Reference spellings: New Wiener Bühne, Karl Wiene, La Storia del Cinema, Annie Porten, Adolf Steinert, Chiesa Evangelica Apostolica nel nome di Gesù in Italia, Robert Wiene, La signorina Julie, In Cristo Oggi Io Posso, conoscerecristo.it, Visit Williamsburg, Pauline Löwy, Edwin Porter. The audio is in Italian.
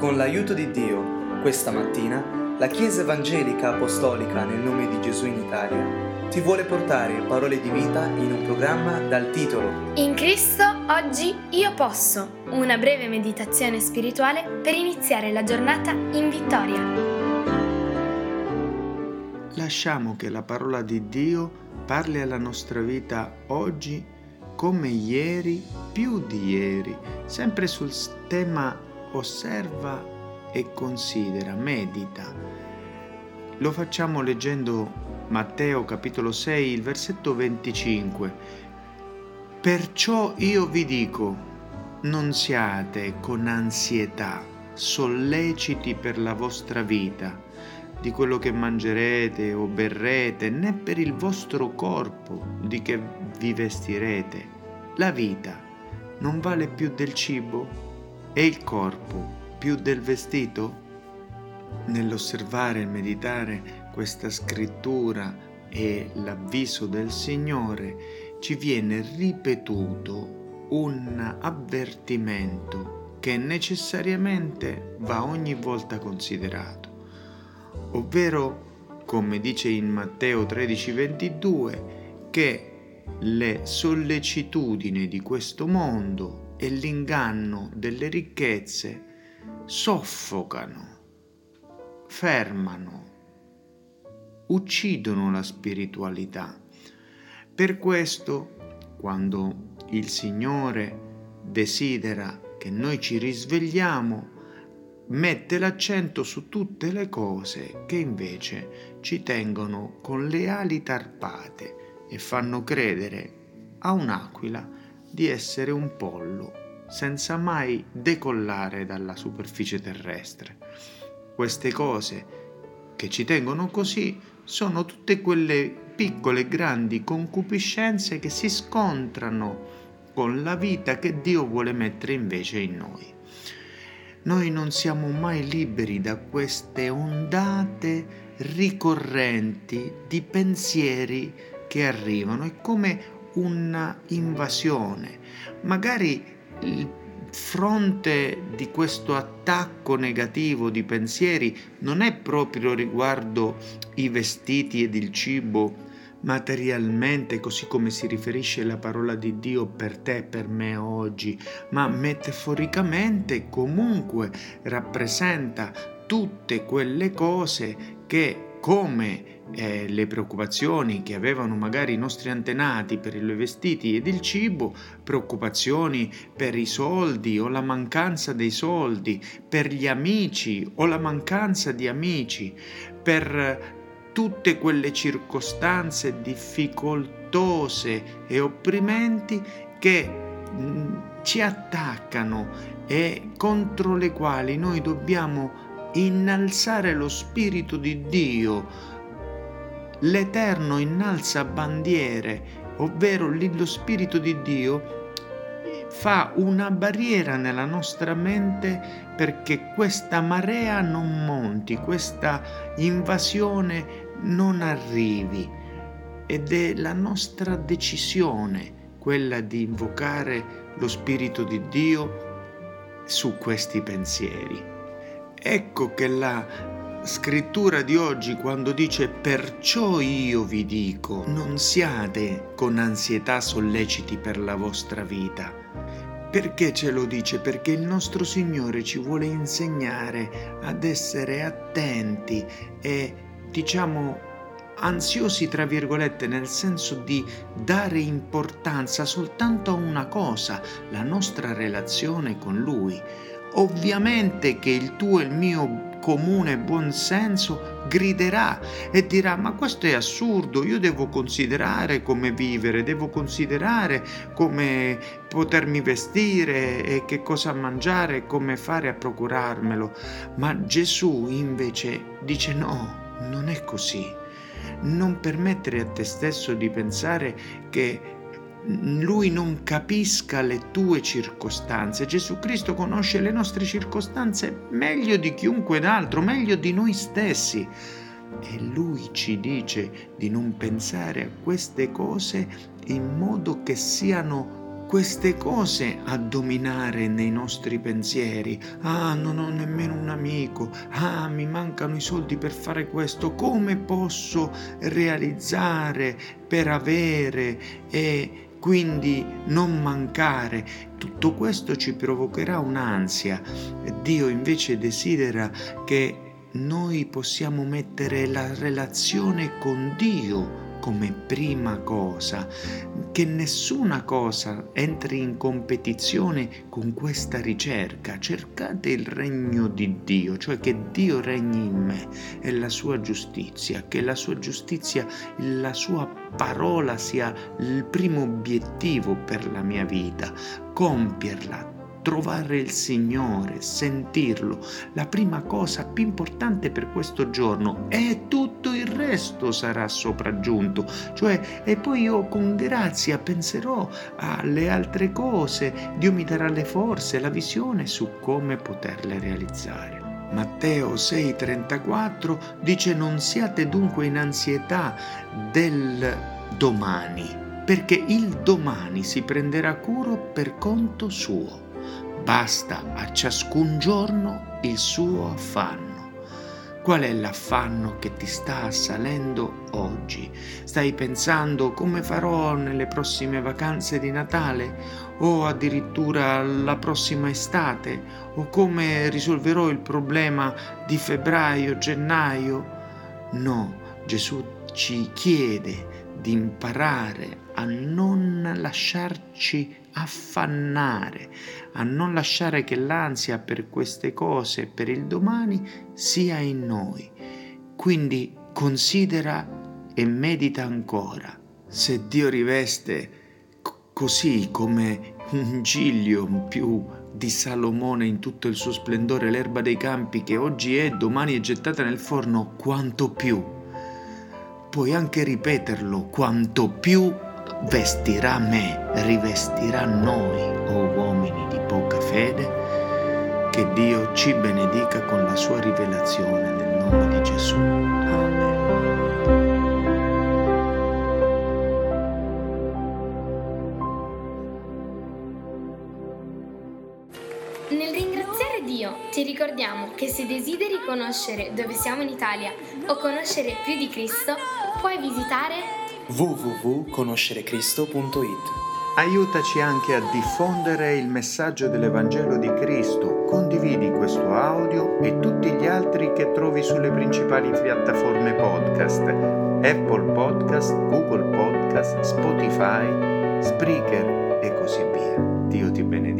Con l'aiuto di Dio, questa mattina, la Chiesa Evangelica Apostolica nel nome di Gesù in Italia ti vuole portare parole di vita in un programma dal titolo In Cristo Oggi Io Posso, una breve meditazione spirituale per iniziare la giornata in vittoria. Lasciamo che la parola di Dio parli alla nostra vita oggi come ieri, più di ieri, sempre sul tema osserva e considera, medita. Lo facciamo leggendo Matteo capitolo 6, il versetto 25. Perciò io vi dico, non siate con ansietà solleciti per la vostra vita, di quello che mangerete o berrete, né per il vostro corpo, di che vi vestirete. La vita non vale più del cibo? E il corpo più del vestito? Nell'osservare e meditare questa scrittura e l'avviso del Signore ci viene ripetuto un avvertimento che necessariamente va ogni volta considerato, ovvero, come dice in Matteo 13:22, che le sollecitudini di questo mondo e l'inganno delle ricchezze soffocano, fermano, uccidono la spiritualità. Per questo, quando il Signore desidera che noi ci risvegliamo, mette l'accento su tutte le cose che invece ci tengono con le ali tarpate e fanno credere a un'aquila di essere un pollo, senza mai decollare dalla superficie terrestre. Queste cose che ci tengono così sono tutte quelle piccole e grandi concupiscenze che si scontrano con la vita che Dio vuole mettere invece in noi. Noi non siamo mai liberi da queste ondate ricorrenti di pensieri che arrivano. È come una invasione. Magari il fronte di questo attacco negativo di pensieri non è proprio riguardo i vestiti ed il cibo materialmente, così come si riferisce la parola di Dio per te e per me oggi, ma metaforicamente comunque rappresenta tutte quelle cose che, come le preoccupazioni che avevano magari i nostri antenati per i vestiti ed il cibo, preoccupazioni per i soldi o la mancanza dei soldi, per gli amici o la mancanza di amici, per tutte quelle circostanze difficoltose e opprimenti che ci attaccano e contro le quali noi dobbiamo innalzare lo Spirito di Dio. L'Eterno innalza bandiere, ovvero lo Spirito di Dio fa una barriera nella nostra mente perché questa marea non monti, questa invasione non arrivi. Ed è la nostra decisione quella di invocare lo Spirito di Dio su questi pensieri. Ecco che la Scrittura di oggi, quando dice perciò io vi dico, non siate con ansietà solleciti per la vostra vita. Perché ce lo dice? Perché il nostro Signore ci vuole insegnare ad essere attenti e, diciamo, ansiosi tra virgolette, nel senso di dare importanza soltanto a una cosa, la nostra relazione con Lui. Ovviamente che il tuo e il mio comune buon senso griderà e dirà: ma questo è assurdo, io devo considerare come vivere, devo considerare come potermi vestire e che cosa mangiare, come fare a procurarmelo. Ma Gesù invece dice no, non è così. Non permettere a te stesso di pensare che Lui non capisca le tue circostanze. Gesù Cristo conosce le nostre circostanze meglio di chiunque d'altro, meglio di noi stessi. E Lui ci dice di non pensare a queste cose in modo che siano queste cose a dominare nei nostri pensieri. Ah, non ho nemmeno un amico, ah, mi mancano i soldi per fare questo, come posso realizzare per avere e quindi non mancare? Tutto questo ci provocherà un'ansia. Dio invece desidera che noi possiamo mettere la relazione con Dio come prima cosa, che nessuna cosa entri in competizione con questa ricerca. Cercate il regno di Dio, cioè che Dio regni in me e la sua giustizia, che la sua giustizia, la sua parola sia il primo obiettivo per la mia vita, compierla, trovare il Signore, sentirlo. La prima cosa più importante per questo giorno, è tutto il resto sarà sopraggiunto, cioè, e poi io con grazia penserò alle altre cose, Dio mi darà le forze, la visione su come poterle realizzare. Matteo 6,34 dice: non siate dunque in ansietà del domani, perché il domani si prenderà cura per conto suo. Basta a ciascun giorno il suo affanno. Qual è l'affanno che ti sta assalendo oggi? Stai pensando come farò nelle prossime vacanze di Natale, o addirittura la prossima estate, o come risolverò il problema di febbraio, gennaio? No, Gesù ci chiede di imparare a non lasciarci affannare, a non lasciare che l'ansia per queste cose, per il domani, sia in noi. Quindi considera e medita ancora. Se Dio riveste così come un giglio più di Salomone in tutto il suo splendore l'erba dei campi, che oggi è, domani è gettata nel forno, quanto più, puoi anche ripeterlo, quanto più vestirà me, rivestirà noi, o uomini di poca fede. Che Dio ci benedica con la sua rivelazione, nel nome di Gesù. Amen. Nel ringraziare Dio ti ricordiamo che se desideri conoscere dove siamo in Italia o conoscere più di Cristo, puoi visitare www.conoscerecristo.it. Aiutaci anche a diffondere il messaggio dell'Evangelo di Cristo. Condividi questo audio e tutti gli altri che trovi sulle principali piattaforme podcast: Apple Podcast, Google Podcast, Spotify, Spreaker e così via. Dio ti benedica.